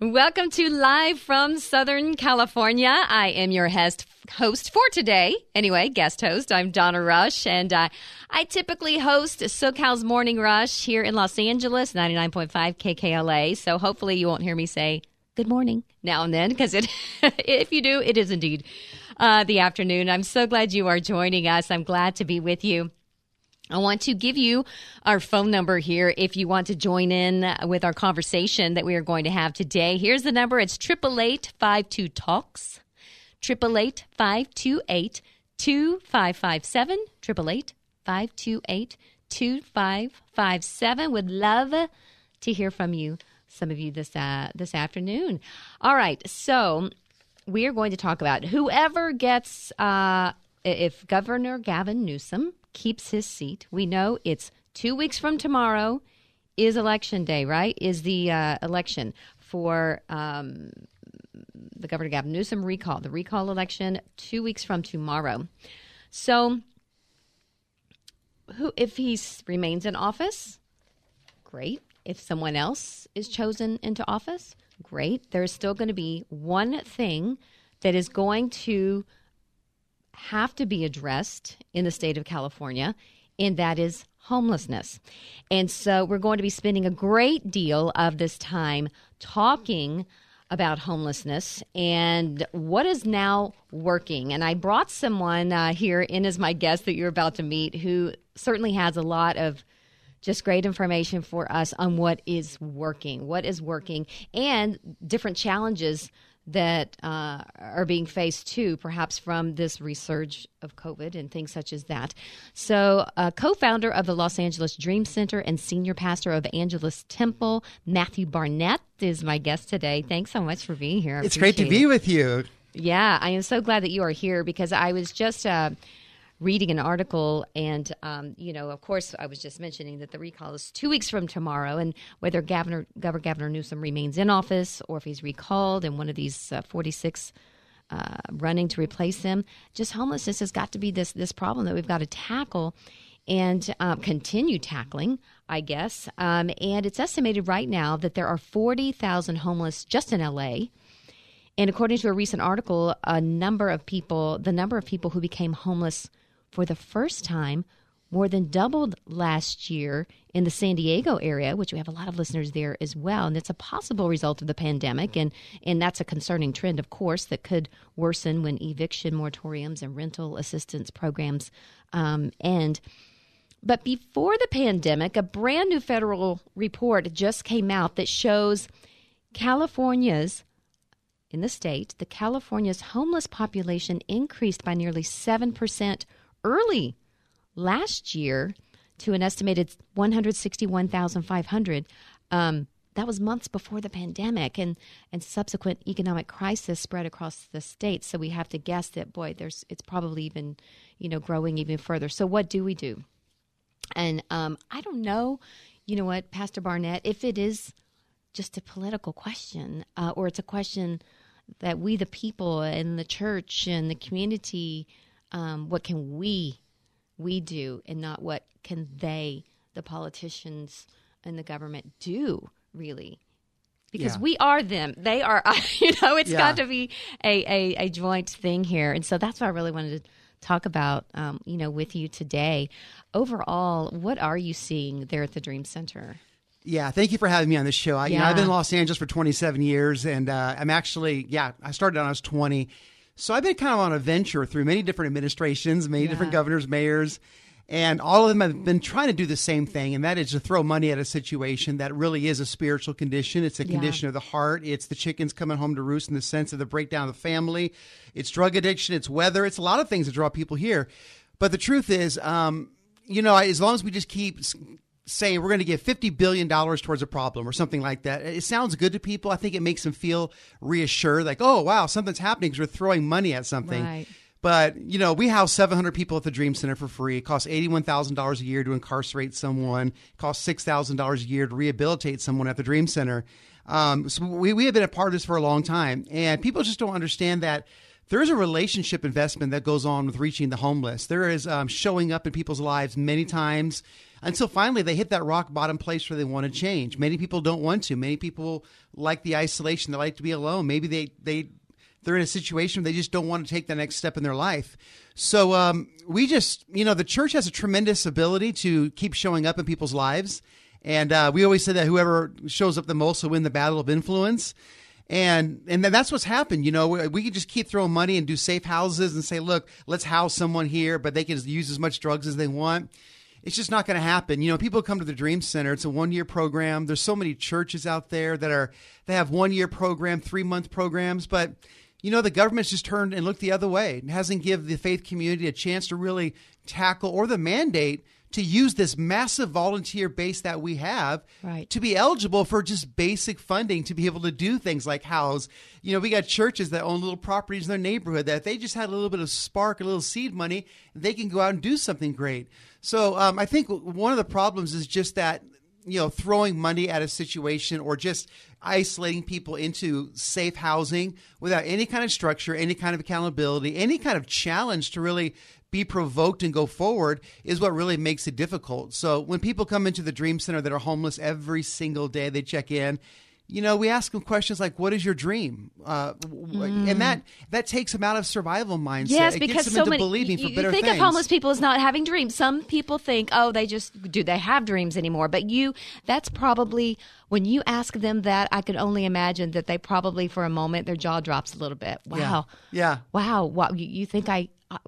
Welcome to Live from Southern California. I am your host for today. Anyway, guest host. I'm Donna Rusch, and I typically host SoCal's Morning Rush here in Los Angeles, 99.5 KKLA. So hopefully you won't hear me say good morning now and then, because if you do, it is indeed the afternoon. I'm so glad you are joining us. I'm glad to be with you. I want to give you our phone number here if you want to join in with our conversation that we are going to have today. Here's the number. It's 888-52-TALKS, 888-528-2557, 888-528-2557. Would love to hear from you, some of you, this afternoon. All right, so we are going to talk about whoever gets, if Governor Gavin Newsom keeps his seat. We know it's 2 weeks from tomorrow is Election Day, right? Is the election for the Governor Gavin Newsom recall, the recall election, 2 weeks from tomorrow. So who, if he remains in office, great. If someone else is chosen into office, great. There's still going to be one thing that is going to have to be addressed in the state of California, and that is homelessness. And so we're going to be spending a great deal of this time talking about homelessness and what is now working. And I brought someone here in as my guest that you're about to meet who certainly has a lot of just great information for us on what is working, and different challenges that are being faced, too, perhaps from this resurge of COVID and things such as that. So co-founder of the Los Angeles Dream Center and senior pastor of Angelus Temple, Matthew Barnett, is my guest today. Thanks so much for being here. It's great to be with you. Yeah, I am so glad that you are here, because I was just reading an article, and, of course, I was just mentioning that the recall is 2 weeks from tomorrow, and whether Governor Newsom remains in office or if he's recalled and one of these 46 running to replace him, just homelessness has got to be this problem that we've got to tackle and continue tackling, I guess. And it's estimated right now that there are 40,000 homeless just in L.A., and according to a recent article, the number of people who became homeless for the first time more than doubled last year in the San Diego area, which we have a lot of listeners there as well. And it's a possible result of the pandemic, and that's a concerning trend, of course, that could worsen when eviction moratoriums and rental assistance programs end. But before the pandemic, a brand new federal report just came out that shows the California's homeless population increased by nearly 7% early last year to an estimated 161,500. That was months before the pandemic and subsequent economic crisis spread across the state. So we have to guess that, it's probably even, growing even further. So what do we do? And I don't know, Pastor Barnett, if it is just a political question, or it's a question that we, the people and the church and the community, what can we do, and not what can they, the politicians and the government, do, really? Because we are them. They are, got to be a joint thing here. And so that's what I really wanted to talk about, with you today. Overall, what are you seeing there at the Dream Center? Yeah, thank you for having me on this show. I've been in Los Angeles for 27 years, and I'm actually, I started when I was 20. So I've been kind of on a venture through many different administrations, many different governors, mayors, and all of them have been trying to do the same thing, and that is to throw money at a situation that really is a spiritual condition. It's a condition of the heart. It's the chickens coming home to roost in the sense of the breakdown of the family. It's drug addiction. It's weather. It's a lot of things that draw people here. But the truth is, as long as we just keep saying we're going to give $50 billion towards a problem or something like that. It sounds good to people. I think it makes them feel reassured, like, oh, wow, something's happening because we're throwing money at something. Right. But, you know, we house 700 people at the Dream Center for free. It costs $81,000 a year to incarcerate someone. It costs $6,000 a year to rehabilitate someone at the Dream Center. So we have been a part of this for a long time. And people just don't understand that there is a relationship investment that goes on with reaching the homeless. There is showing up in people's lives many times until finally they hit that rock bottom place where they want to change. Many people don't want to. Many people like the isolation. They like to be alone. Maybe they're in a situation where they just don't want to take the next step in their life. So we just, you know, the church has a tremendous ability to keep showing up in people's lives. And we always say that whoever shows up the most will win the battle of influence. And that's what's happened. You know, we could just keep throwing money and do safe houses and say, look, let's house someone here, but they can use as much drugs as they want. It's just not going to happen. You know, people come to the Dream Center. It's a one-year program. There's so many churches out there that have one-year program, 3-month programs, but you know, the government's just turned and looked the other way and hasn't given the faith community a chance to really tackle or the mandate to use this massive volunteer base that we have right. to be eligible for just basic funding, to be able to do things like house. You know, we got churches that own little properties in their neighborhood that if they just had a little bit of spark, a little seed money, they can go out and do something great. So I think one of the problems is just that, you know, throwing money at a situation or just isolating people into safe housing without any kind of structure, any kind of accountability, any kind of challenge to really be provoked and go forward is what really makes it difficult. So when people come into the Dream Center that are homeless every single day, they check in, you know, we ask them questions like, what is your dream? And that takes them out of survival mindset. Yes, it because gets them so into many, believing you, for better things. You think of homeless people as not having dreams. Some people think, oh, do they have dreams anymore? But that's probably, when you ask them that, I could only imagine that they probably for a moment, their jaw drops a little bit. Wow. Yeah. Wow. Wow. You think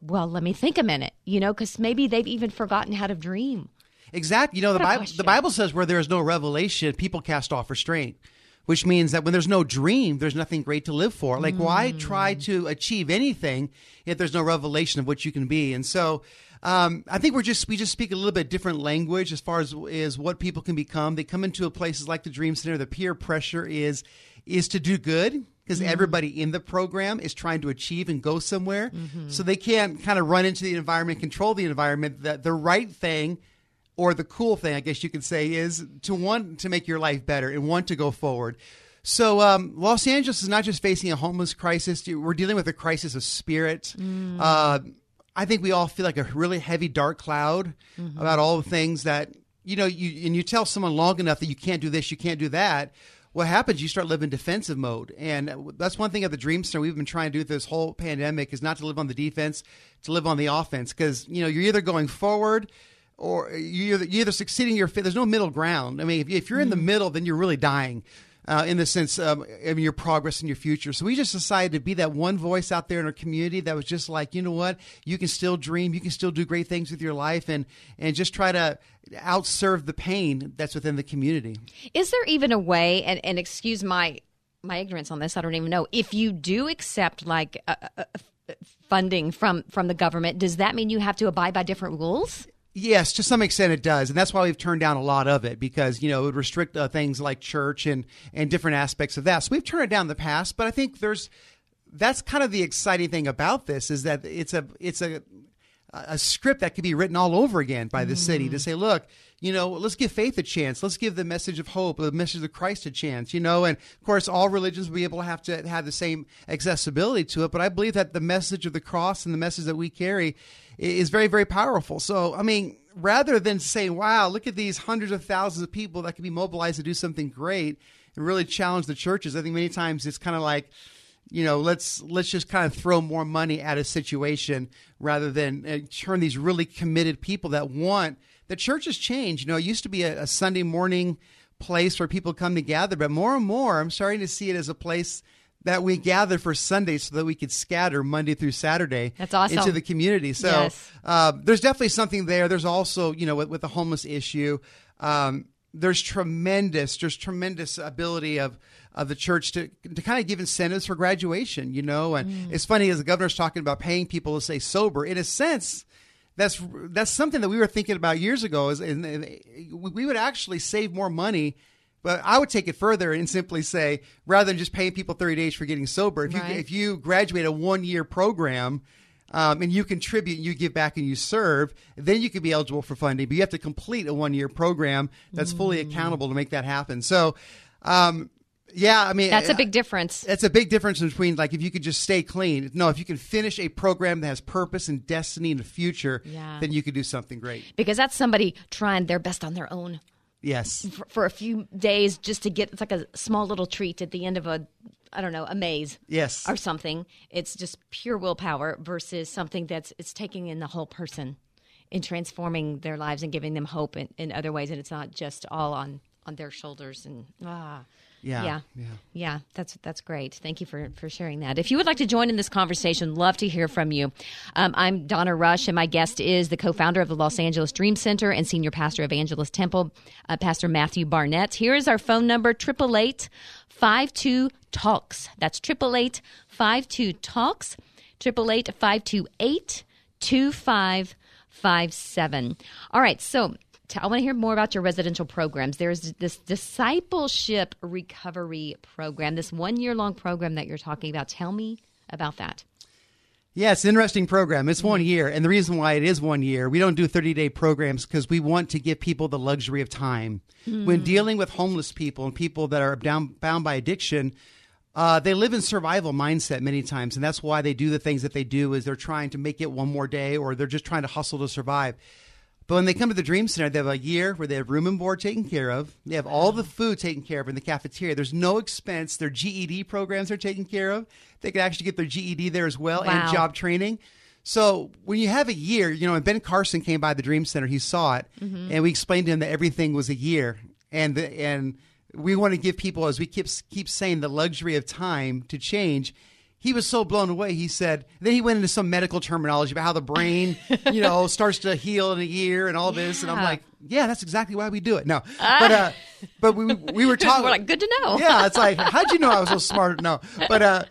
let me think a minute, you know, because maybe they've even forgotten how to dream. Exactly. You know, the Bible says where there is no revelation, people cast off restraint. Which means that when there's no dream, there's nothing great to live for. Like, why try to achieve anything if there's no revelation of what you can be? And so I think we just speak a little bit different language as far as is what people can become. They come into places like the Dream Center. The peer pressure is to do good because everybody in the program is trying to achieve and go somewhere. Mm-hmm. So they can't kind of run into the environment, control the environment. That the right thing, or the cool thing, I guess you could say, is to want to make your life better and want to go forward. So Los Angeles is not just facing a homeless crisis. We're dealing with a crisis of spirit. I think we all feel like a really heavy, dark cloud about all the things that, you know, you tell someone long enough that you can't do this, you can't do that. What happens, you start living defensive mode. And that's one thing at the Dream Center we've been trying to do this whole pandemic is not to live on the defense, to live on the offense. Because, you know, you're either going forward or you're either succeeding or there's no middle ground. I mean, if you're in the middle, then you're really dying in the sense of your progress and your future. So we just decided to be that one voice out there in our community that was just like, you know what, you can still dream, you can still do great things with your life and just try to outserve the pain that's within the community. Is there even a way, and excuse my ignorance on this, I don't even know, if you do accept like funding from the government, does that mean you have to abide by different rules? Yes, to some extent it does. And that's why we've turned down a lot of it because, you know, it would restrict things like church and different aspects of that. So we've turned it down in the past, but I think that's kind of the exciting thing about this is that it's a script that could be written all over again by the city to say, look, you know, let's give faith a chance. Let's give the message of hope, the message of Christ a chance, you know, and of course, all religions will be able to have the same accessibility to it. But I believe that the message of the cross and the message that we carry is very, very powerful. So, I mean, rather than saying, wow, look at these hundreds of thousands of people that can be mobilized to do something great and really challenge the churches, I think many times it's kind of like, you know, let's just kind of throw more money at a situation rather than turn these really committed people that want the church has changed. You know, it used to be a Sunday morning place where people come to gather, but more and more I'm starting to see it as a place that we gather for Sunday so that we could scatter Monday through Saturday That's awesome. Into the community. So yes. There's definitely something there. There's also, you know, with the homeless issue, there's tremendous ability of the church to kind of give incentives for graduation, you know, and it's funny as the governor's talking about paying people to stay sober. In a sense, that's something that we were thinking about years ago. Is and we would actually save more money. But I would take it further and simply say, rather than just paying people 30 days for getting sober, if you graduate a 1-year program and you contribute, you give back and you serve, then you could be eligible for funding. But you have to complete a 1-year program that's fully accountable to make that happen. So, yeah, I mean, that's a big difference. That's a big difference between like if you could just stay clean. No, if you can finish a program that has purpose and destiny and a future, then you could do something great. Because that's somebody trying their best on their own. Yes. For a few days just to get, it's like a small little treat at the end of a, I don't know, a maze. Yes. Or something. It's just pure willpower versus something that's, it's taking in the whole person and transforming their lives and giving them hope in other ways. And it's not just all on their shoulders and, Yeah, that's great. Thank you for sharing that. If you would like to join in this conversation, love to hear from you. I'm Donna Rusch, and my guest is the co-founder of the Los Angeles Dream Center and senior pastor of Angelus Temple, Pastor Matthew Barnett. Here is our phone number, 888-52-TALKS. That's 888-52-TALKS, 888-528-2557. All right, so I want to hear more about your residential programs. There's this discipleship recovery program, this 1-year-long program that you're talking about. Tell me about that. Yeah, it's an interesting program. It's 1 year. And the reason why it is 1 year, we don't do 30-day programs because we want to give people the luxury of time. Mm. When dealing with homeless people and people that are bound by addiction, they live in survival mindset many times. And that's why they do the things that they do is they're trying to make it one more day or they're just trying to hustle to survive. But when they come to the Dream Center, they have a year where they have room and board taken care of. They have all the food taken care of in the cafeteria. There's no expense. Their GED programs are taken care of. They can actually get their GED there as well and job training. So when you have a year, you know, and Ben Carson came by the Dream Center, he saw it, and we explained to him that everything was a year. And we want to give people, as we keep saying, the luxury of time to change. He was so blown away, he said, then he went into some medical terminology about how the brain, you know, starts to heal in a year and all this. And I'm like, yeah, that's exactly why we do it. No, but we were talking. We're like, good to know. Yeah, it's like, how'd you know I was so smart? No, but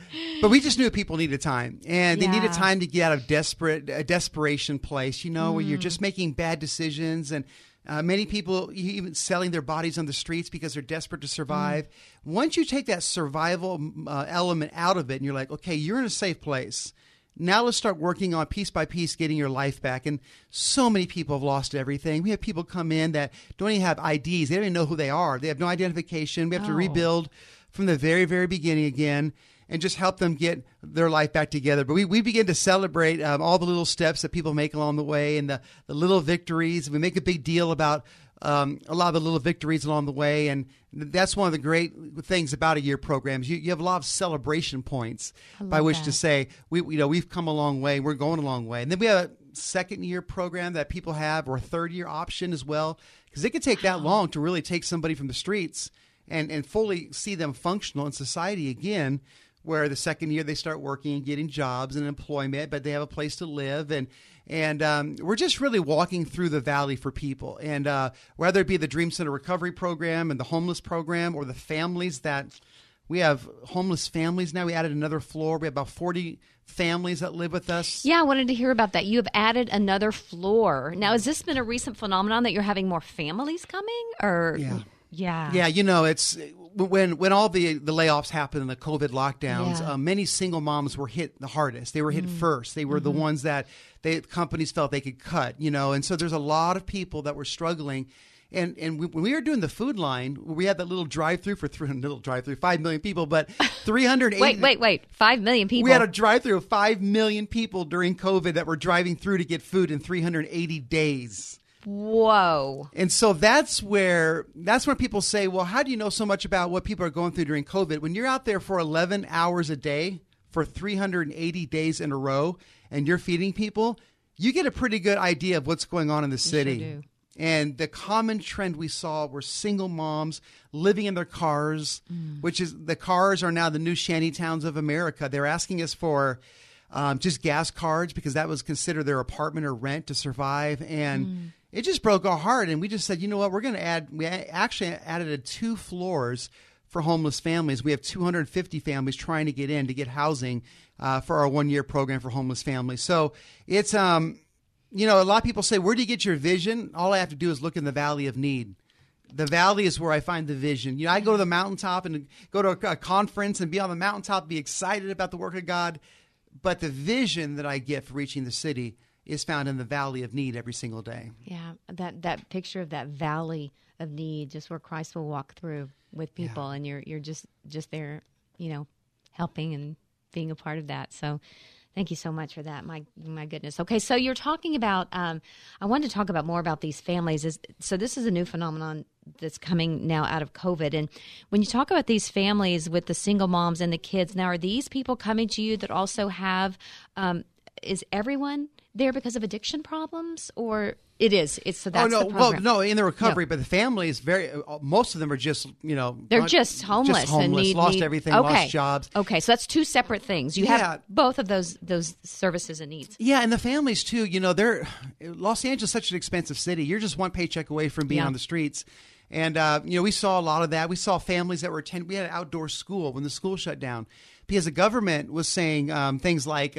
we just knew people needed time. And they needed time to get out of a desperation place, you know, where you're just making bad decisions. And many people even selling their bodies on the streets because they're desperate to survive. Once you take that survival element out of it and you're like, okay, you're in a safe place. Now let's start working on piece by piece, getting your life back. And so many people have lost everything. We have people come in that don't even have IDs. They don't even know who they are. They have no identification. We have to rebuild from the very, very beginning again and just help them get their life back together. But we begin to celebrate all the little steps that people make along the way and the little victories. We make a big deal about a lot of the little victories along the way. And that's one of the great things about a year programs. You have a lot of celebration points by which to say, we've come a long way. We're going a long way. And then we have a 2nd year program that people have or a 3rd year option as well, because it can take that long to really take somebody from the streets and fully see them functional in society again, where the 2nd year they start working and getting jobs and employment, but they have a place to live. And we're just really walking through the valley for people. And whether it be the Dream Center Recovery Program and the homeless program or the families that we have, homeless families now. We added another floor. We have about 40 families that live with us. Yeah, I wanted to hear about that. You have added another floor. Now, has this been a recent phenomenon that you're having more families coming? Or Yeah, you know, it's when all the layoffs happened and the COVID lockdowns, many single moms were hit the hardest. They were hit first. They were the ones that companies felt they could cut, you know. And so there's a lot of people that were struggling. And when we were doing the food line, we had that little drive-through for 5 million people, but 380. wait, 5 million people. We had a drive-through of 5 million people during COVID that were driving through to get food in 380 days. Whoa. And so that's where people say, well, how do you know so much about what people are going through during COVID? When you're out there for 11 hours a day for 380 days in a row and you're feeding people, you get a pretty good idea of what's going on in the city. Sure do. And the common trend we saw were single moms living in their cars, which is the cars are now the new shanty towns of America. They're asking us for just gas cards because that was considered their apartment or rent to survive. And it just broke our heart. And we just said, you know what, we're going to add, we actually added 2 floors for homeless families. We have 250 families trying to get in to get housing for our 1-year program for homeless families. So it's you know, a lot of people say, where do you get your vision? All I have to do is look in the valley of need. The valley is where I find the vision. You know, I go to the mountaintop and go to a conference and be on the mountaintop, be excited about the work of God. But the vision that I get for reaching the city is found in the valley of need every single day. Yeah, that picture of that valley of need, just where Christ will walk through with people, yeah. And you're just there, you know, helping and being a part of that. So thank you so much for that. My goodness. Okay, so you're talking about, I wanted to talk about more about these families. So this is a new phenomenon that's coming now out of COVID. And when you talk about these families with the single moms and the kids, now are these people coming to you that also have, is everyone there because of addiction problems, or it is? It's so that's the program. Well, no, in the recovery, but the families, most of them are just, you know, they're just homeless and lost everything, lost jobs. Okay, so that's two separate things. You have both of those services and needs. Yeah, and the families too. You know, Los Angeles is such an expensive city. You're just one paycheck away from being on the streets, and you know, we saw a lot of that. We saw families that were attending. We had an outdoor school when the school shut down because the government was saying things like.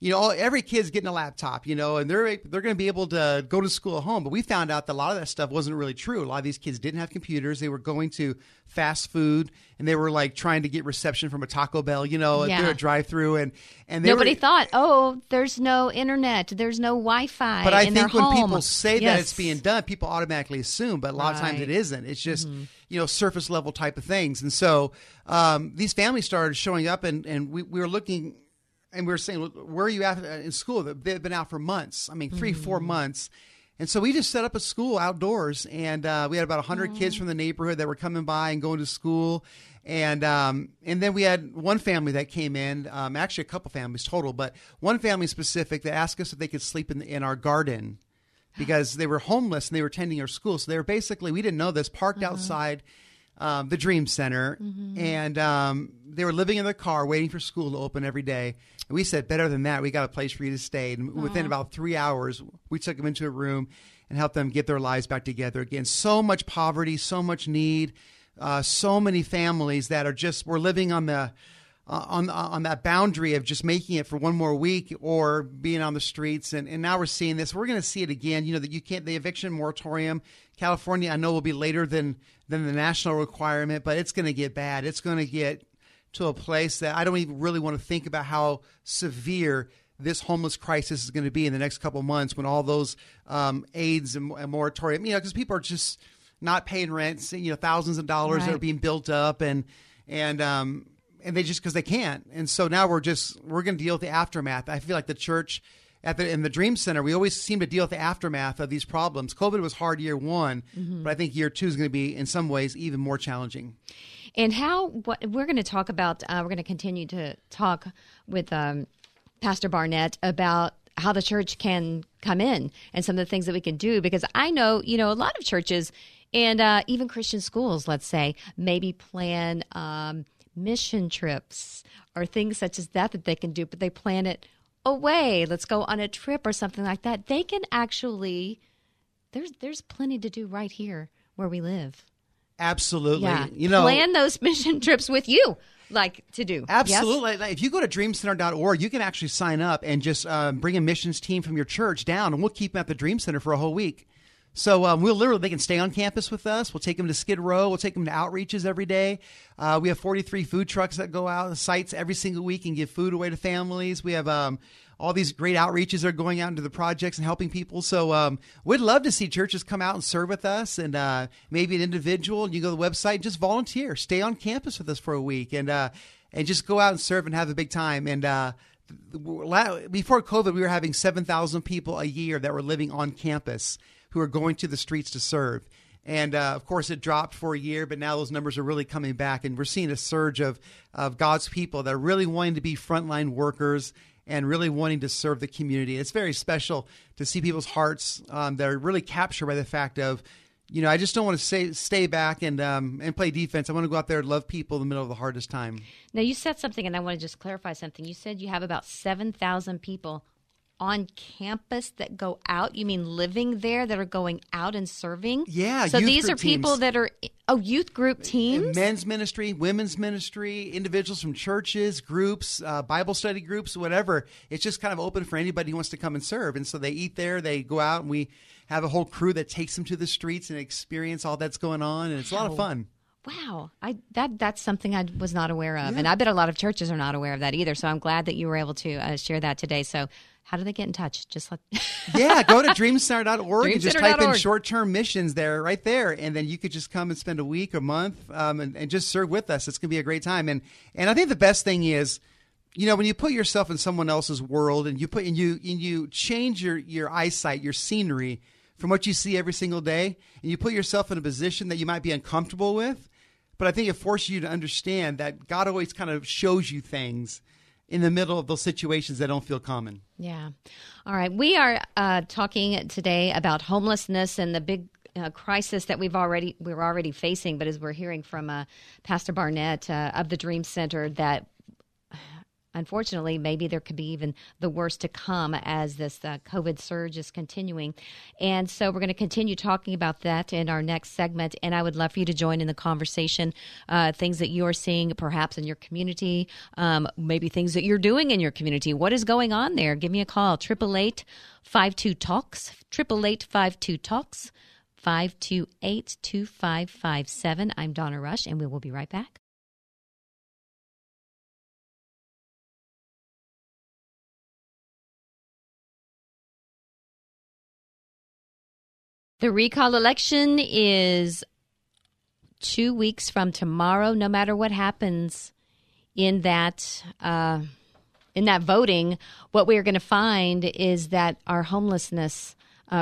You know, every kid's getting a laptop, you know, and they're going to be able to go to school at home. But we found out that a lot of that stuff wasn't really true. A lot of these kids didn't have computers. They were going to fast food, and they were like trying to get reception from a Taco Bell, you know, through a drive-through, and nobody thought, oh, there's no internet, there's no Wi-Fi. But I think when people say that it's being done, people automatically assume, but a lot of times it isn't. It's just you know, surface level type of things, and so these families started showing up, and we were looking. And we were saying, where are you at in school? They've been out for months. I mean, 3-4 months. And so we just set up a school outdoors. And we had about 100 kids from the neighborhood that were coming by and going to school. And then we had one family that came in, actually a couple families total, but one family specific that asked us if they could sleep in our garden because they were homeless and they were attending our school. So they were basically, we didn't know this, parked outside the Dream Center, and they were living in their car waiting for school to open every day. And we said, better than that, we got a place for you to stay. And within about 3 hours, we took them into a room and helped them get their lives back together again. So much poverty, so much need, so many families that are just, we're living on the on that boundary of just making it for one more week or being on the streets. And now we're seeing this. We're going to see it again. You know, that you can't, the eviction moratorium, California, I know will be later than the national requirement, but it's going to get bad. It's going to get to a place that I don't even really want to think about how severe this homeless crisis is going to be in the next couple of months when all those aids and moratorium, you know, because people are just not paying rents, you know, thousands of dollars that are being built up and they just because they can't. And so now we're going to deal with the aftermath. I feel like the church in the Dream Center, we always seem to deal with the aftermath of these problems. COVID was hard year one, but I think year two is going to be in some ways even more challenging. And we're going to talk about, we're going to continue to talk with Pastor Barnett about how the church can come in and some of the things that we can do, because I know, you know, a lot of churches and even Christian schools, let's say, maybe plan mission trips or things such as that they can do, but they plan it away. Let's go on a trip or something like that. They can actually, there's plenty to do right here where we live. Absolutely. Yeah. You know, plan those mission trips with you like to do. Absolutely. Yes? If you go to dreamcenter.org, you can actually sign up and just bring a missions team from your church down, and we'll keep them at the Dream Center for a whole week. So they can stay on campus with us. We'll take them to Skid Row. We'll take them to outreaches every day. We have 43 food trucks that go out to sites every single week and give food away to families. We have all these great outreaches that are going out into the projects and helping people. So we'd love to see churches come out and serve with us, and maybe an individual. And you go to the website and just volunteer. Stay on campus with us for a week and just go out and serve and have a big time. And before COVID, we were having 7,000 people a year that were living on campus who are going to the streets to serve. And, of course, it dropped for a year, but now those numbers are really coming back. And we're seeing a surge of God's people that are really wanting to be frontline workers and really wanting to serve the community. It's very special to see people's hearts that are really captured by the fact of, you know, I just don't want to stay back and play defense. I want to go out there and love people in the middle of the hardest time. Now, you said something, and I want to just clarify something. You said you have about 7,000 people on campus that go out? You mean living there that are going out and serving? Yeah. So these are people teams. That are, youth group teams? Men's ministry, women's ministry, individuals from churches, groups, Bible study groups, whatever. It's just kind of open for anybody who wants to come and serve. And so they eat there, they go out, and we have a whole crew that takes them to the streets and experience all that's going on. And it's a lot of fun. Wow, that's something I was not aware of. Yeah. And I bet a lot of churches are not aware of that either. So I'm glad that you were able to share that today. So how do they get in touch? Yeah, go to dreamcenter.org and just type in short-term missions there, right there. And then you could just come and spend a week, a month, and just serve with us. It's going to be a great time. And I think the best thing is, you know, when you put yourself in someone else's world and you change your eyesight, your scenery from what you see every single day, and you put yourself in a position that you might be uncomfortable with, but I think it forces you to understand that God always kind of shows you things in the middle of those situations that don't feel common. Yeah. All right. We are talking today about homelessness and the big crisis that we're already facing. But as we're hearing from Pastor Barnett of the Dream Center, that unfortunately, maybe there could be even the worst to come as this COVID surge is continuing. And so we're going to continue talking about that in our next segment. And I would love for you to join in the conversation, things that you are seeing perhaps in your community, maybe things that you're doing in your community. What is going on there? Give me a call, 888-52-TALKS, 888-52-TALKS, 528-2557. I'm Donna Rusch, and we will be right back. The recall election is 2 weeks from tomorrow. No matter what happens in that voting, what we are going to find is that our homelessness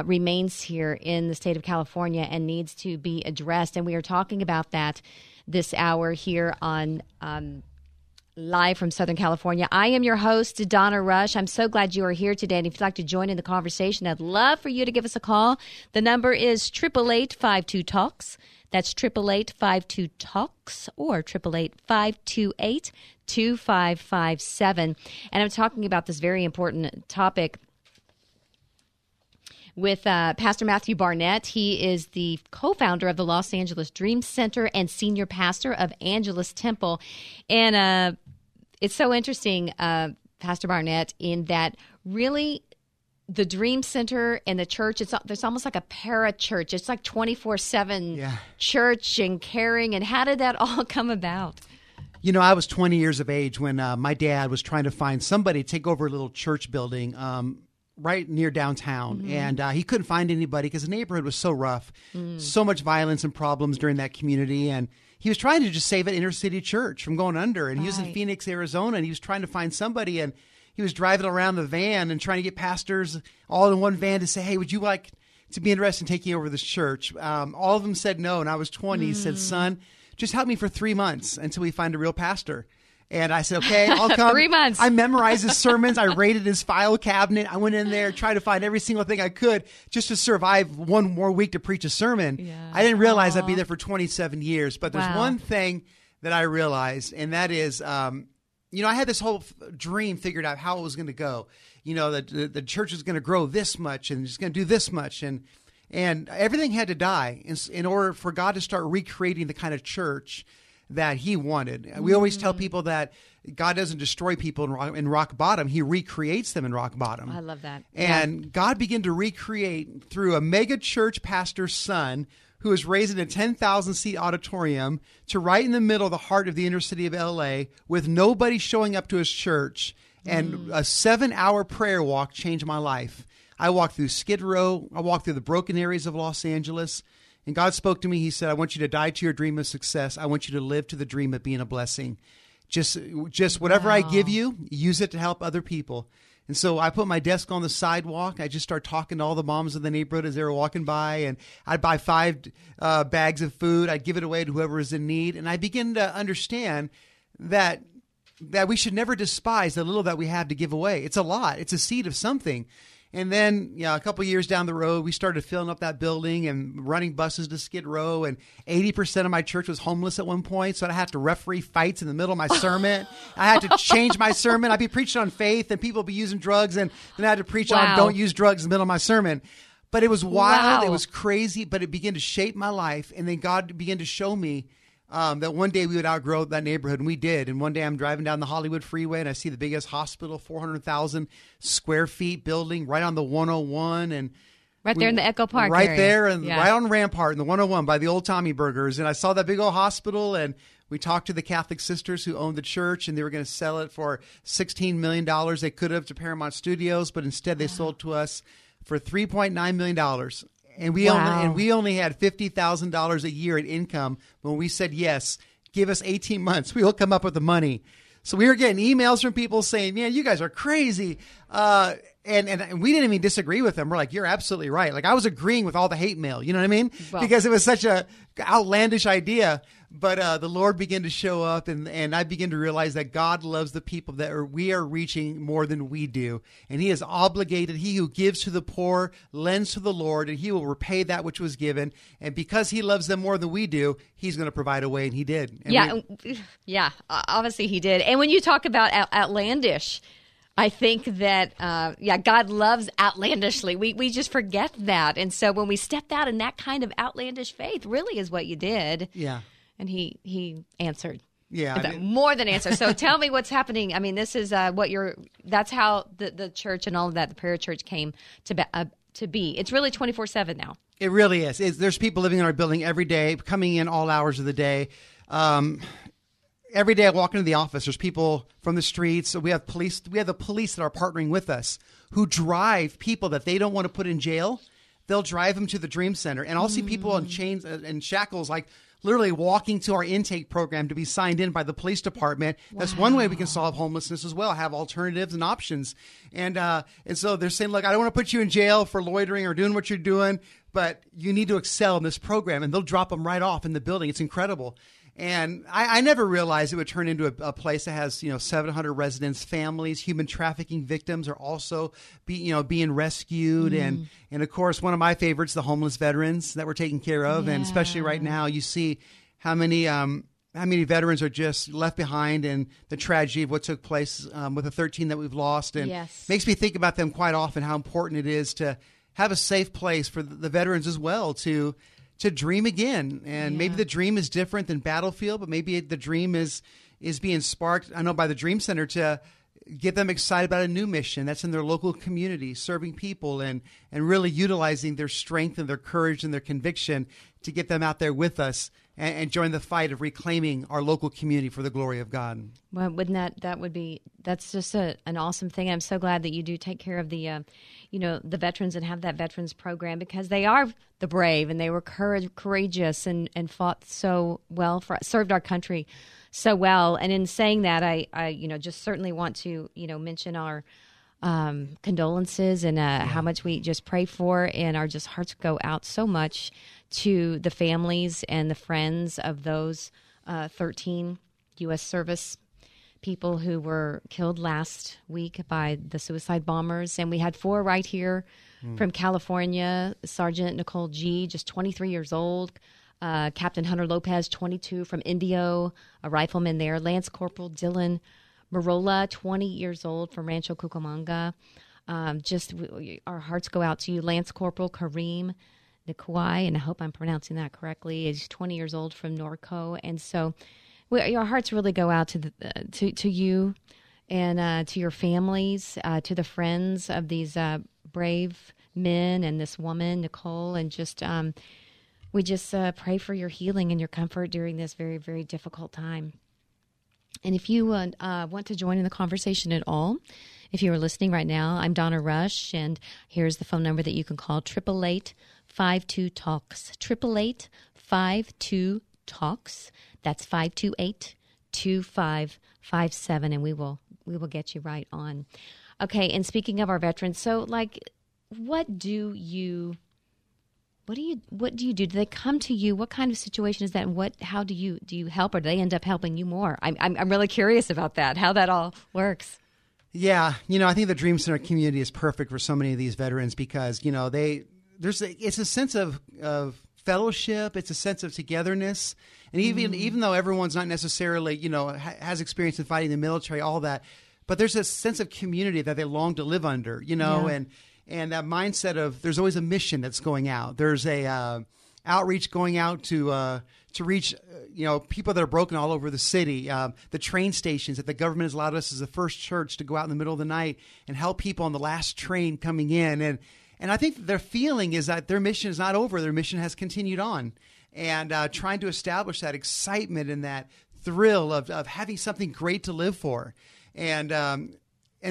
remains here in the state of California and needs to be addressed. And we are talking about that this hour here on Live from Southern California. I am your host, Donna Rusch. I'm so glad you are here today. And if you'd like to join in the conversation, I'd love for you to give us a call. The number is 888-52-TALKS. That's 888-52-TALKS or 888-528-2557. And I'm talking about this very important topic with Pastor Matthew Barnett. He is the co-founder of the Los Angeles Dream Center and senior pastor of Angelus Temple. And it's so interesting, Pastor Barnett, in that really the Dream Center and the church, there's almost like a parachurch. It's like 24/7 church and caring. And how did that all come about? You know, I was 20 years of age when my dad was trying to find somebody to take over a little church building right near downtown. Mm-hmm. And he couldn't find anybody because the neighborhood was so rough, so much violence and problems during that community. And he was trying to just save an inner city church from going under. And he was in Phoenix, Arizona, and he was trying to find somebody. And he was driving around the van and trying to get pastors all in one van to say, hey, would you like to be interested in taking over this church? All of them said no. And I was 20. He said, son, just help me for 3 months until we find a real pastor. And I said, okay, I'll come. 3 months. I memorized his sermons. I raided his file cabinet. I went in there, tried to find every single thing I could just to survive one more week to preach a sermon. Yeah. I didn't realize I'd be there for 27 years. But there's one thing that I realized, and that is, you know, I had this whole dream figured out how it was going to go. You know, the church was going to grow this much and it's going to do this much. And everything had to die in order for God to start recreating the kind of church that he wanted. We always tell people that God doesn't destroy people in rock bottom. He recreates them in rock bottom. I love that. And God began to recreate through a mega church pastor's son who was raised in a 10,000 seat auditorium to right in the middle of the heart of the inner city of LA with nobody showing up to his church. And a 7-hour prayer walk changed my life. I walked through Skid Row. I walked through the broken areas of Los Angeles. And God spoke to me. He said, I want you to die to your dream of success. I want you to live to the dream of being a blessing. Just whatever I give you, use it to help other people. And so I put my desk on the sidewalk. I just started talking to all the moms in the neighborhood as they were walking by. And I'd buy 5 bags of food. I'd give it away to whoever was in need. And I began to understand that we should never despise the little that we have to give away. It's a lot. It's a seed of something. And then, a couple of years down the road, we started filling up that building and running buses to Skid Row. And 80% of my church was homeless at one point. So I had to referee fights in the middle of my sermon. I had to change my sermon. I'd be preaching on faith and people would be using drugs. And then I had to preach on don't use drugs in the middle of my sermon. But it was wild. Wow. It was crazy. But it began to shape my life. And then God began to show me that one day we would outgrow that neighborhood, and we did. And one day I'm driving down the Hollywood freeway and I see the biggest hospital, 400,000 square feet building right on the 101. And right there in the Echo Park area. Right there and right on Rampart in the 101 by the old Tommy Burgers. And I saw that big old hospital, and we talked to the Catholic sisters who owned the church, and they were going to sell it for $16 million. They could have to Paramount Studios, but instead they sold to us for $3.9 million. And we only had $50,000 a year in income when we said, yes, give us 18 months. We will come up with the money. So we were getting emails from people saying, man, you guys are crazy. And we didn't even disagree with them. We're like, you're absolutely right. Like, I was agreeing with all the hate mail. You know what I mean? Well, because it was such a outlandish idea. But the Lord began to show up, and I began to realize that God loves the people that we are reaching more than we do. And he is obligated. He who gives to the poor lends to the Lord, and he will repay that which was given. And because he loves them more than we do, he's going to provide a way, and he did. And obviously he did. And when you talk about outlandish, I think that, God loves outlandishly. We just forget that. And so when we stepped out in that kind of outlandish faith, really is what you did. Yeah. And he answered. Yeah. More than answer. So tell me what's happening. I mean, this is that's how the church and all of that, the parachurch came to be. It's really 24/7 now. It really is. There's people living in our building every day, coming in all hours of the day. Every day I walk into the office, there's people from the streets. So we have police. We have the police that are partnering with us who drive people that they don't want to put in jail. They'll drive them to the Dream Center. And I'll see people in chains and shackles, like literally walking to our intake program to be signed in by the police department. Wow. That's one way we can solve homelessness as well, have alternatives and options. And so they're saying, look, I don't want to put you in jail for loitering or doing what you're doing, but you need to excel in this program. And they'll drop them right off in the building. It's incredible. And I never realized it would turn into a place that has, 700 residents, families, human trafficking victims are also being rescued. And of course, one of my favorites, the homeless veterans that we're taking care of. Yeah. And especially right now, you see how many veterans are just left behind and the tragedy of what took place with the 13 that we've lost. And makes me think about them quite often, how important it is to have a safe place for the veterans as well to dream again. And maybe the dream is different than Battlefield, but maybe the dream is being sparked, I know, by the Dream Center to get them excited about a new mission that's in their local community, serving people and really utilizing their strength and their courage and their conviction to get them out there with us and join the fight of reclaiming our local community for the glory of God. Well, wouldn't that's just an awesome thing. I'm so glad that you do take care of the the veterans and have that veterans program, because they are the brave and they were courageous and fought so well served our country so well. And in saying that, I just certainly want to, mention our condolences and how much we just pray for, and our just hearts go out so much to the families and the friends of those 13 U.S. service people who were killed last week by the suicide bombers. And we had 4 right here from California. Sergeant Nicole Gee, just 23 years old. Captain Hunter Lopez, 22, from Indio, a rifleman there. Lance Corporal Dylan Marola, 20 years old, from Rancho Cucamonga. Our hearts go out to you. Lance Corporal Kareem Nikawai, and I hope I'm pronouncing that correctly, is 20 years old, from Norco. And so our hearts really go out to you and to your families, to the friends of these brave men and this woman, Nicole. And just we just pray for your healing and your comfort during this very, very difficult time. And if you want to join in the conversation at all, if you are listening right now, I'm Donna Rush, and here's the phone number that you can call, 888-52-TALKS, 888-52-TALKS. That's 528-2557, and we will get you right on. Okay, and speaking of our veterans, so what do you do? Do they come to you? What kind of situation is that? And how do you help, or do they end up helping you more? I'm really curious about that, how that all works. Yeah. You know, I think the Dream Center community is perfect for so many of these veterans because, you know, it's a sense of fellowship. It's a sense of togetherness. And even though everyone's not necessarily, you know, has experience in fighting in the military, all that, but there's a sense of community that they long to live under, you know, yeah. And that mindset of there's always a mission that's going out. There's a outreach going out to reach, you know, people that are broken all over the city, the train stations that the government has allowed us as the first church to go out in the middle of the night and help people on the last train coming in. And I think their feeling is that their mission is not over. Their mission has continued on, and trying to establish that excitement and that thrill of having something great to live for. And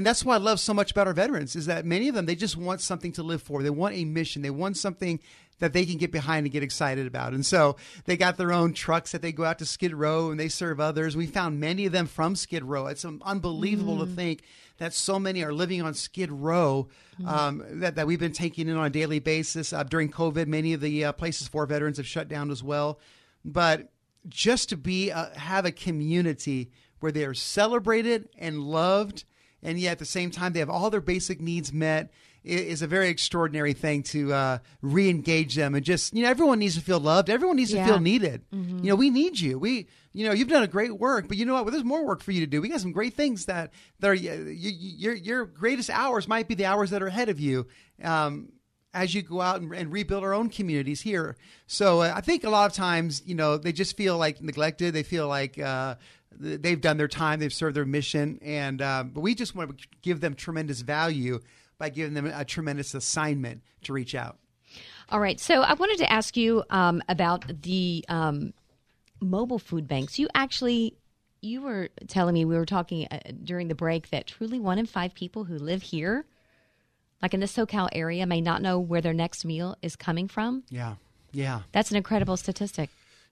that's what I love so much about our veterans is that many of them, they just want something to live for. They want a mission. They want something that they can get behind and get excited about. And so they got their own trucks that they go out to Skid Row and they serve others. We found many of them from Skid Row. It's unbelievable to think that so many are living on Skid Row that we've been taking in on a daily basis. During COVID, many of the places for veterans have shut down as well. But just to have a community where they are celebrated and loved, and yet at the same time, they have all their basic needs met, is a very extraordinary thing to re-engage them. And just, you know, everyone needs to feel loved. Everyone needs to feel needed. Mm-hmm. You know, we need you. You know, you've done a great work, but you know what? Well, there's more work for you to do. We got some great things that are your greatest hours might be the hours that are ahead of you as you go out and rebuild our own communities here. So I think a lot of times, you know, they just feel like neglected. They feel like, they've done their time, they've served their mission, and but we just want to give them tremendous value by giving them a tremendous assignment to reach out. All right, so I wanted to ask you about the mobile food banks. You were telling me, we were talking during the break, that truly 1 in 5 people who live here, like in the SoCal area, may not know where their next meal is coming from. Yeah, yeah. That's an incredible statistic.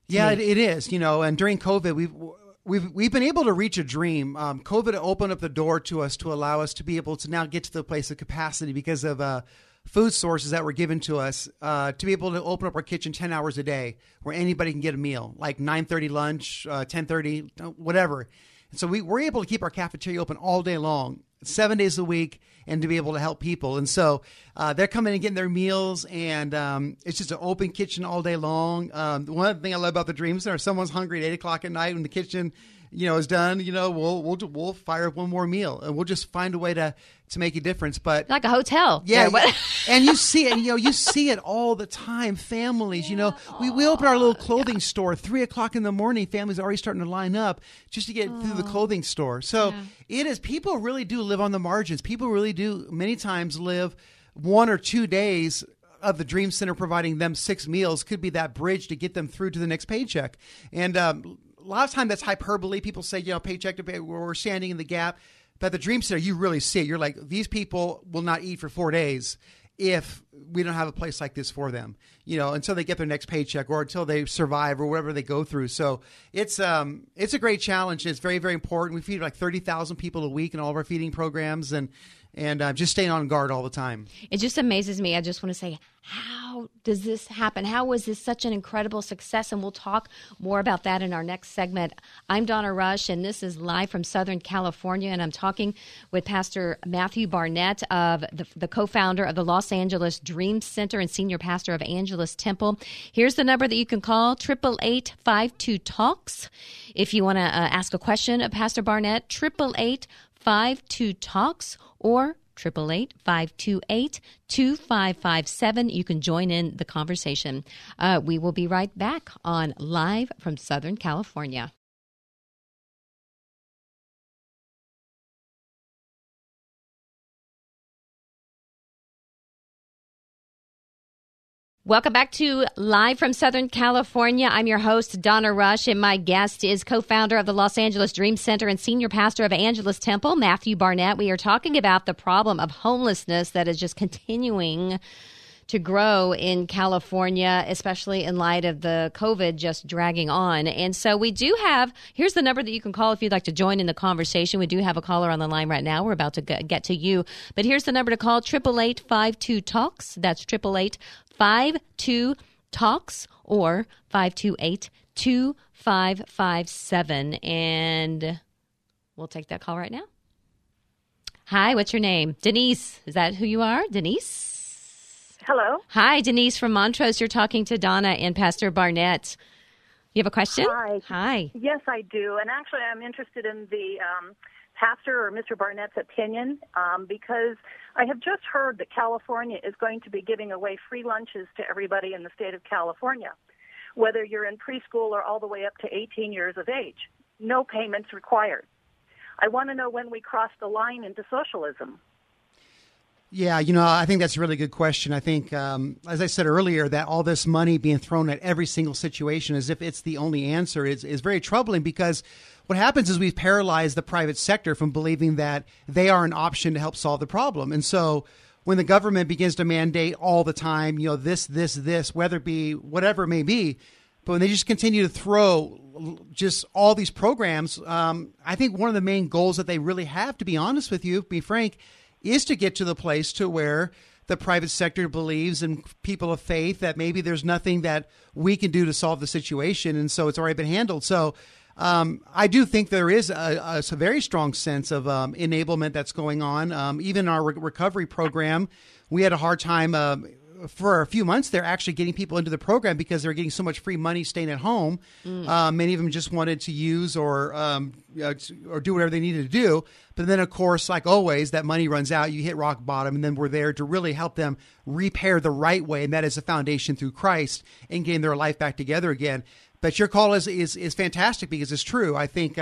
Yeah, it is, you know, and during COVID, We've been able to reach a dream. COVID opened up the door to us to allow us to be able to now get to the place of capacity because of food sources that were given to us to be able to open up our kitchen 10 hours a day where anybody can get a meal, like 9:30 lunch, 10:30, whatever. And so we're able to keep our cafeteria open all day long, 7 days a week, and to be able to help people. And so they're coming and getting their meals, and it's just an open kitchen all day long. One other thing I love about the Dream Center, if someone's hungry at 8 o'clock at night when the kitchen, you know, is done, you know, we'll fire up one more meal, and we'll just find a way to make a difference. But like a hotel, yeah. And you see it, you know, you see it all the time. Families, yeah. You know, we open our little clothing store 3 o'clock in the morning. Families are already starting to line up just to get through the clothing store. So it is. People really do live on the margins. People really do many times live 1 or 2 days of the Dream Center providing them 6 meals could be that bridge to get them through to the next paycheck. And a lot of time that's hyperbole. People say, you know, paycheck to pay, we're standing in the gap. But the Dream Center, you really see it. You're like, these people will not eat for 4 days if we don't have a place like this for them, you know, until they get their next paycheck or until they survive or whatever they go through. So it's a great challenge. It's very, very important. We feed like 30,000 people a week in all of our feeding programs, and just staying on guard all the time. It just amazes me. I just want to say, how does this happen? How was this such an incredible success? And we'll talk more about that in our next segment. I'm Donna Rusch, and this is live from Southern California. And I'm talking with Pastor Matthew Barnett, of the co-founder of the Los Angeles Dream Center and senior pastor of Angelus Temple. Here's the number that you can call, 888-52-TALKS. If you want to ask a question of Pastor Barnett, 888-52-TALKS. Or 888-528-2557. You can join in the conversation. We will be right back on Live from Southern California. Welcome back to Live from Southern California. I'm your host, Donna Rusch, and my guest is co-founder of the Los Angeles Dream Center and senior pastor of Angelus Temple, Matthew Barnett. We are talking about the problem of homelessness that is just continuing to grow in California, especially in light of the COVID just dragging on. And so we do have, here's the number that you can call if you'd like to join in the conversation. We do have a caller on the line right now. We're about to get to you. But here's the number to call, 888-52-TALKS. That's 888-52-TALKS or 528-2557. And we'll take that call right now. Hi, what's your name? Denise. Is that who you are? Denise? Hello. Hi, Denise from Montrose. You're talking to Donna and Pastor Barnett. You have a question? Hi. Yes, I do. And actually, I'm interested in the pastor or Mr. Barnett's opinion because I have just heard that California is going to be giving away free lunches to everybody in the state of California, whether you're in preschool or all the way up to 18 years of age. No payments required. I want to know when we cross the line into socialism. Yeah, I think that's a really good question. I think, as I said earlier, that all this money being thrown at every single situation as if it's the only answer is very troubling, because what happens is we've paralyzed the private sector from believing that they are an option to help solve the problem. And so when the government begins to mandate all the time, this, whether it be whatever it may be, but when they just continue to throw just all these programs, I think one of the main goals that they really have, to be honest with you, be frank, is to get to the place to where the private sector believes, and people of faith, that maybe there's nothing that we can do to solve the situation, and so it's already been handled. So I do think there is a very strong sense of enablement that's going on. Even our recovery program, we had a hard time for a few months they're actually getting people into the program because they're getting so much free money staying at home. Many of them just wanted to use or do whatever they needed to do. But then, of course, like always, that money runs out, you hit rock bottom, and then we're there to really help them repair the right way. And that is the foundation through Christ and getting their life back together again. But your call is fantastic because it's true. I think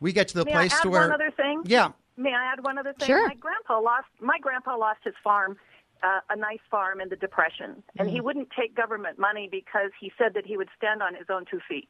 we get to the place to where... May I add one other thing? Yeah. May I add one other thing? Sure. My grandpa lost his farm. A nice farm in the Depression, and he wouldn't take government money because he said that he would stand on his own 2 feet.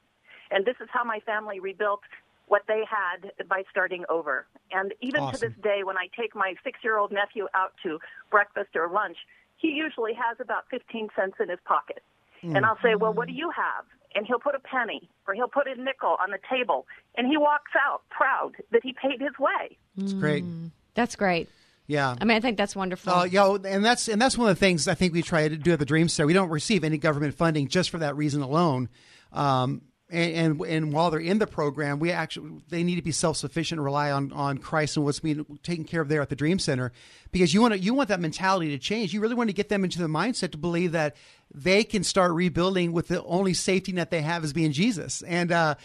And this is how my family rebuilt what they had by starting over. And even to this day, when I take my 6-year-old nephew out to breakfast or lunch, he usually has about 15 cents in his pocket. And I'll say, well, what do you have? And he'll put a penny or he'll put a nickel on the table, and he walks out proud that he paid his way. That's great. That's great. Yeah. I think that's wonderful. And that's one of the things I think we try to do at the Dream Center. We don't receive any government funding just for that reason alone. And while they're in the program, they need to be self-sufficient and rely on Christ and what's being taken care of there at the Dream Center, because you want that mentality to change. You really want to get them into the mindset to believe that they can start rebuilding with the only safety net they have is being Jesus. And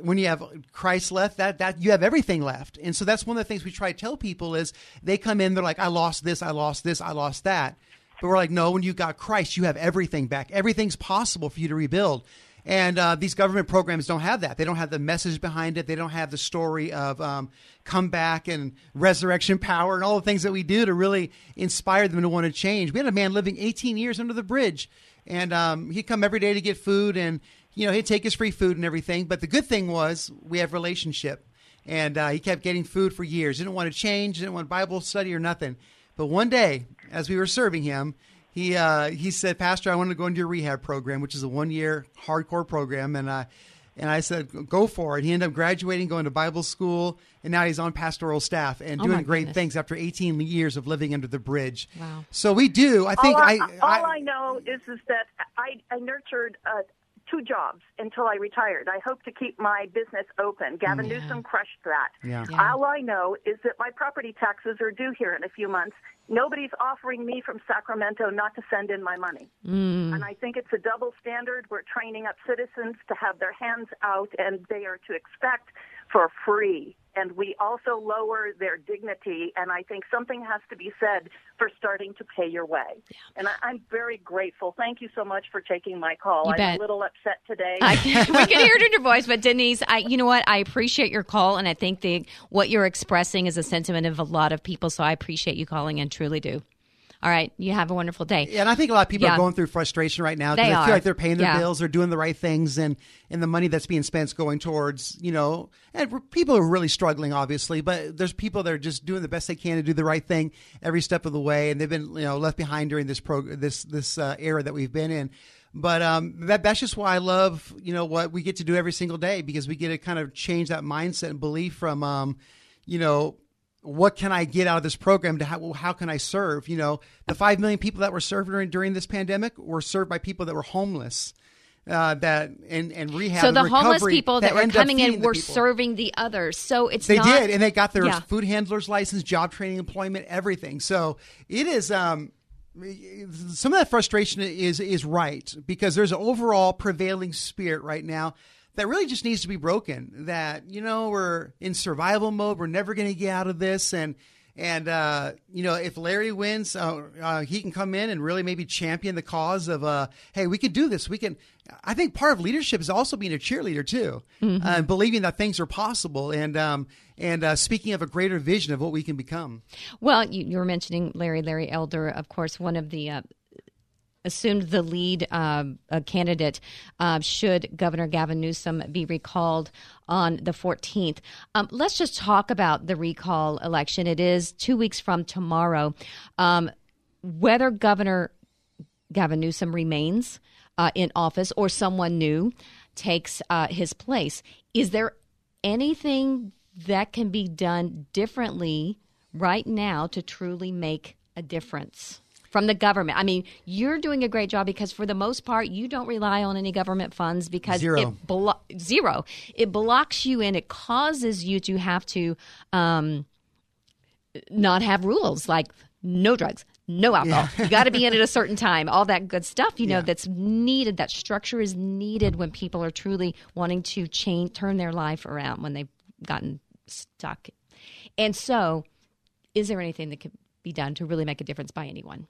when you have Christ left, that you have everything left. And so that's one of the things we try to tell people is they come in, they're like, I lost this, I lost that. But we're like, no, when you got Christ, you have everything back. Everything's possible for you to rebuild. And these government programs don't have that. They don't have the message behind it. They don't have the story of comeback and resurrection power and all the things that we do to really inspire them to want to change. We had a man living 18 years under the bridge, and he'd come every day to get food, and he'd take his free food and everything. But the good thing was we have relationship, and he kept getting food for years. Didn't want to change, didn't want Bible study or nothing. But one day, as we were serving him, he said, Pastor, I want to go into your rehab program, which is a 1-year hardcore program. And I said, go for it. He ended up graduating, going to Bible school, and now he's on pastoral staff and doing great things after 18 years of living under the bridge. Wow. So we do. I think all I know is that I nurtured 2 jobs until I retired. I hope to keep my business open. Gavin Newsom crushed that. Yeah. All I know is that my property taxes are due here in a few months. Nobody's offering me from Sacramento not to send in my money. And I think it's a double standard. We're training up citizens to have their hands out, and they are to expect for free. And we also lower their dignity, and I think something has to be said for starting to pay your way. Yeah. And I'm very grateful. Thank you so much for taking my call. I'm a little upset today. We can hear it in your voice, but Denise, I appreciate your call, and I think what you're expressing is a sentiment of a lot of people, so I appreciate you calling in, truly do. All right. You have a wonderful day. Yeah, and I think a lot of people are going through frustration right now because they feel like they're paying their bills, they're doing the right things, and the money that's being spent is going towards, and people are really struggling, obviously, but there's people that are just doing the best they can to do the right thing every step of the way, and they've been left behind during this era that we've been in. But that's just why I love what we get to do every single day, because we get to kind of change that mindset and belief from what can I get out of this program to how can I serve? The 5 million people that were served during this pandemic were served by people that were homeless, that and rehab. So the homeless people that were coming in were serving the others. So it's they did, and they got their food handler's license, job training, employment, everything. So it is some of that frustration is right, because there's an overall prevailing spirit right now that really just needs to be broken. That, you know, we're in survival mode. We're never going to get out of this. And you know, if Larry wins, he can come in and really maybe champion the cause of, hey, we can do this. We can. I think part of leadership is also being a cheerleader too, mm-hmm. And believing that things are possible. And speaking of a greater vision of what we can become. Well, you were mentioning Larry Elder, of course, one of the assumed the lead candidate should Governor Gavin Newsom be recalled on the 14th. Let's just talk about the recall election. It is 2 weeks from tomorrow. Whether Governor Gavin Newsom remains in office or someone new takes his place, is there anything that can be done differently right now to truly make a difference? From the government. I mean, you're doing a great job because for the most part, you don't rely on any government funds because Zero. It blocks you and it causes you to have to not have rules like no drugs, no alcohol. Yeah. You got to be in at a certain time. All that good stuff, you know, that's needed. That structure is needed when people are truly wanting to turn their life around when they've gotten stuck. And so is there anything that could be done to really make a difference by anyone?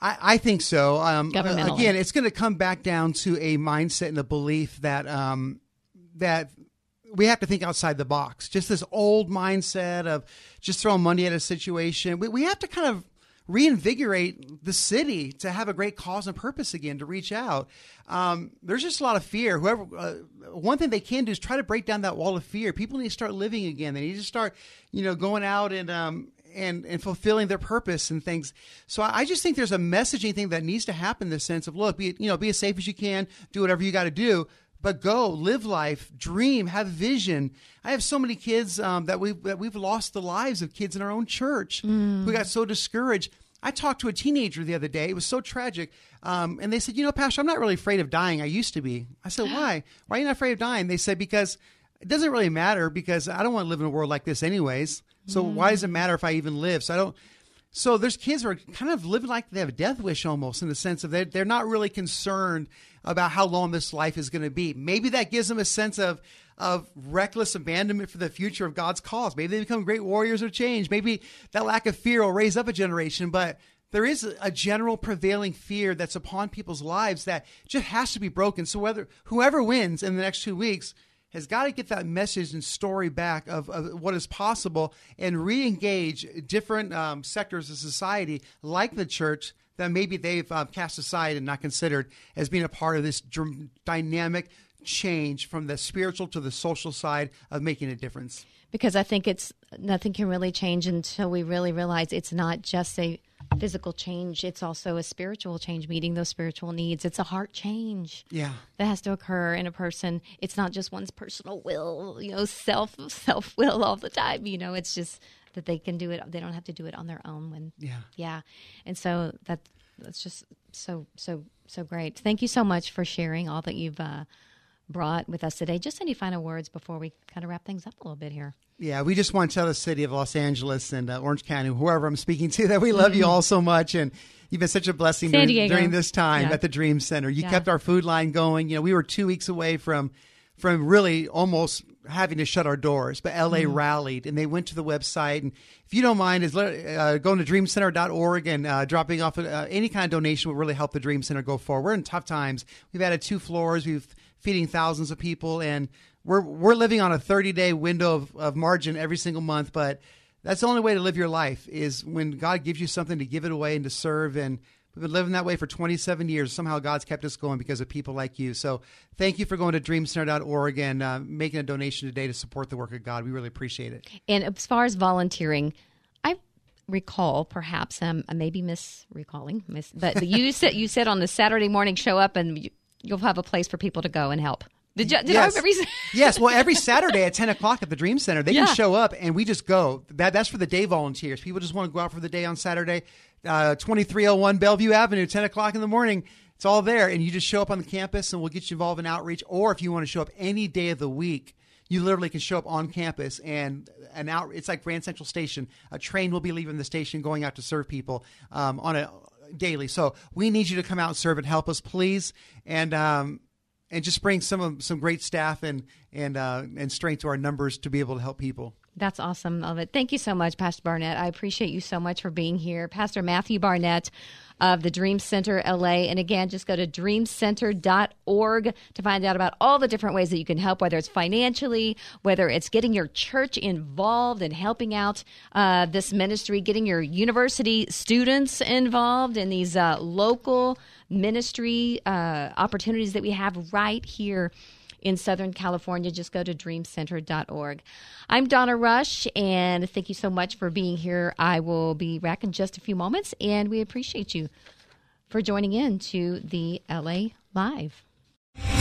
I think so. Again, it's going to come back down to a mindset and a belief that that we have to think outside the box. Just this old mindset of just throwing money at a situation. We have to kind of reinvigorate the city to have a great cause and purpose again, to reach out. There's just a lot of fear. One thing they can do is try to break down that wall of fear. People need to start living again. They need to start, you know, going out and fulfilling their purpose and things. So I just think there's a messaging thing that needs to happen in the sense of, look, be as safe as you can, do whatever you got to do, but go live life, dream, have vision. I have so many kids that we've lost the lives of kids in our own church who got so discouraged. I talked to a teenager the other day. It was so tragic. And they said, you know, Pastor, I'm not really afraid of dying. I used to be. I said, why? Why are you not afraid of dying? They said, because it doesn't really matter, because I don't want to live in a world like this anyways. So why does it matter if I even live? So there's kids who are kind of living like they have a death wish almost, in the sense of they're not really concerned about how long this life is going to be. Maybe that gives them a sense of reckless abandonment for the future of God's cause. Maybe they become great warriors of change. Maybe that lack of fear will raise up a generation. But there is a general prevailing fear that's upon people's lives that just has to be broken. So whoever wins in the next 2 weeks has got to get that message and story back of what is possible, and re-engage different sectors of society, like the church, that maybe they've cast aside and not considered as being a part of this dynamic change from the spiritual to the social side of making a difference. Because I think nothing can really change until we really realize it's not just a physical change. It's also a spiritual change, meeting those spiritual needs. It's a heart change that has to occur in a person. It's not just one's personal will, you know, self will all the time. You know, it's just that they can do it. They don't have to do it on their own. And so that's just so great. Thank you so much for sharing all that you've brought with us today. Just any final words before we kind of wrap things up a little bit here? Yeah, we just want to tell the city of Los Angeles and Orange County, whoever I'm speaking to, that we love you all so much, and you've been such a blessing during this time at the Dream Center. You kept our food line going. You know, we were 2 weeks away from really almost having to shut our doors, but LA rallied, and they went to the website. And if you don't mind, going to dreamcenter.org and dropping off any kind of donation will really help the Dream Center go forward. We're in tough times. We've added 2 floors. We've feeding thousands of people, and we're living on a 30-day window of margin every single month. But that's the only way to live your life, is when God gives you something to give it away and to serve. And we've been living that way for 27 years. Somehow God's kept us going because of people like you. So thank you for going to dreamcenter.org and making a donation today to support the work of God. We really appreciate it. And as far as volunteering, recall, perhaps I may be misrecalling, but you said on the Saturday morning show up, and you'll have a place for people to go and help. Did I remember? Yes. Well, every Saturday at 10 o'clock at the Dream Center, they can show up, and we just go. That's for the day volunteers. People just want to go out for the day on Saturday, 2301 Bellevue Avenue, 10 o'clock in the morning. It's all there, and you just show up on the campus, and we'll get you involved in outreach. Or if you want to show up any day of the week, you literally can show up on campus, and it's like Grand Central Station. A train will be leaving the station, going out to serve people on a daily. So we need you to come out and serve and help us, please, and just bring some great staff and strength to our numbers to be able to help people. That's awesome. Love it. Thank you so much, Pastor Barnett. I appreciate you so much for being here. Pastor Matthew Barnett of the Dream Center LA. And again, just go to dreamcenter.org to find out about all the different ways that you can help, whether it's financially, whether it's getting your church involved and helping out this ministry, getting your university students involved in these local ministry opportunities that we have right here in Southern California. Just go to dreamcenter.org. I'm Donna Rusch, and thank you so much for being here. I will be back in just a few moments, and we appreciate you for joining in to the LA Live.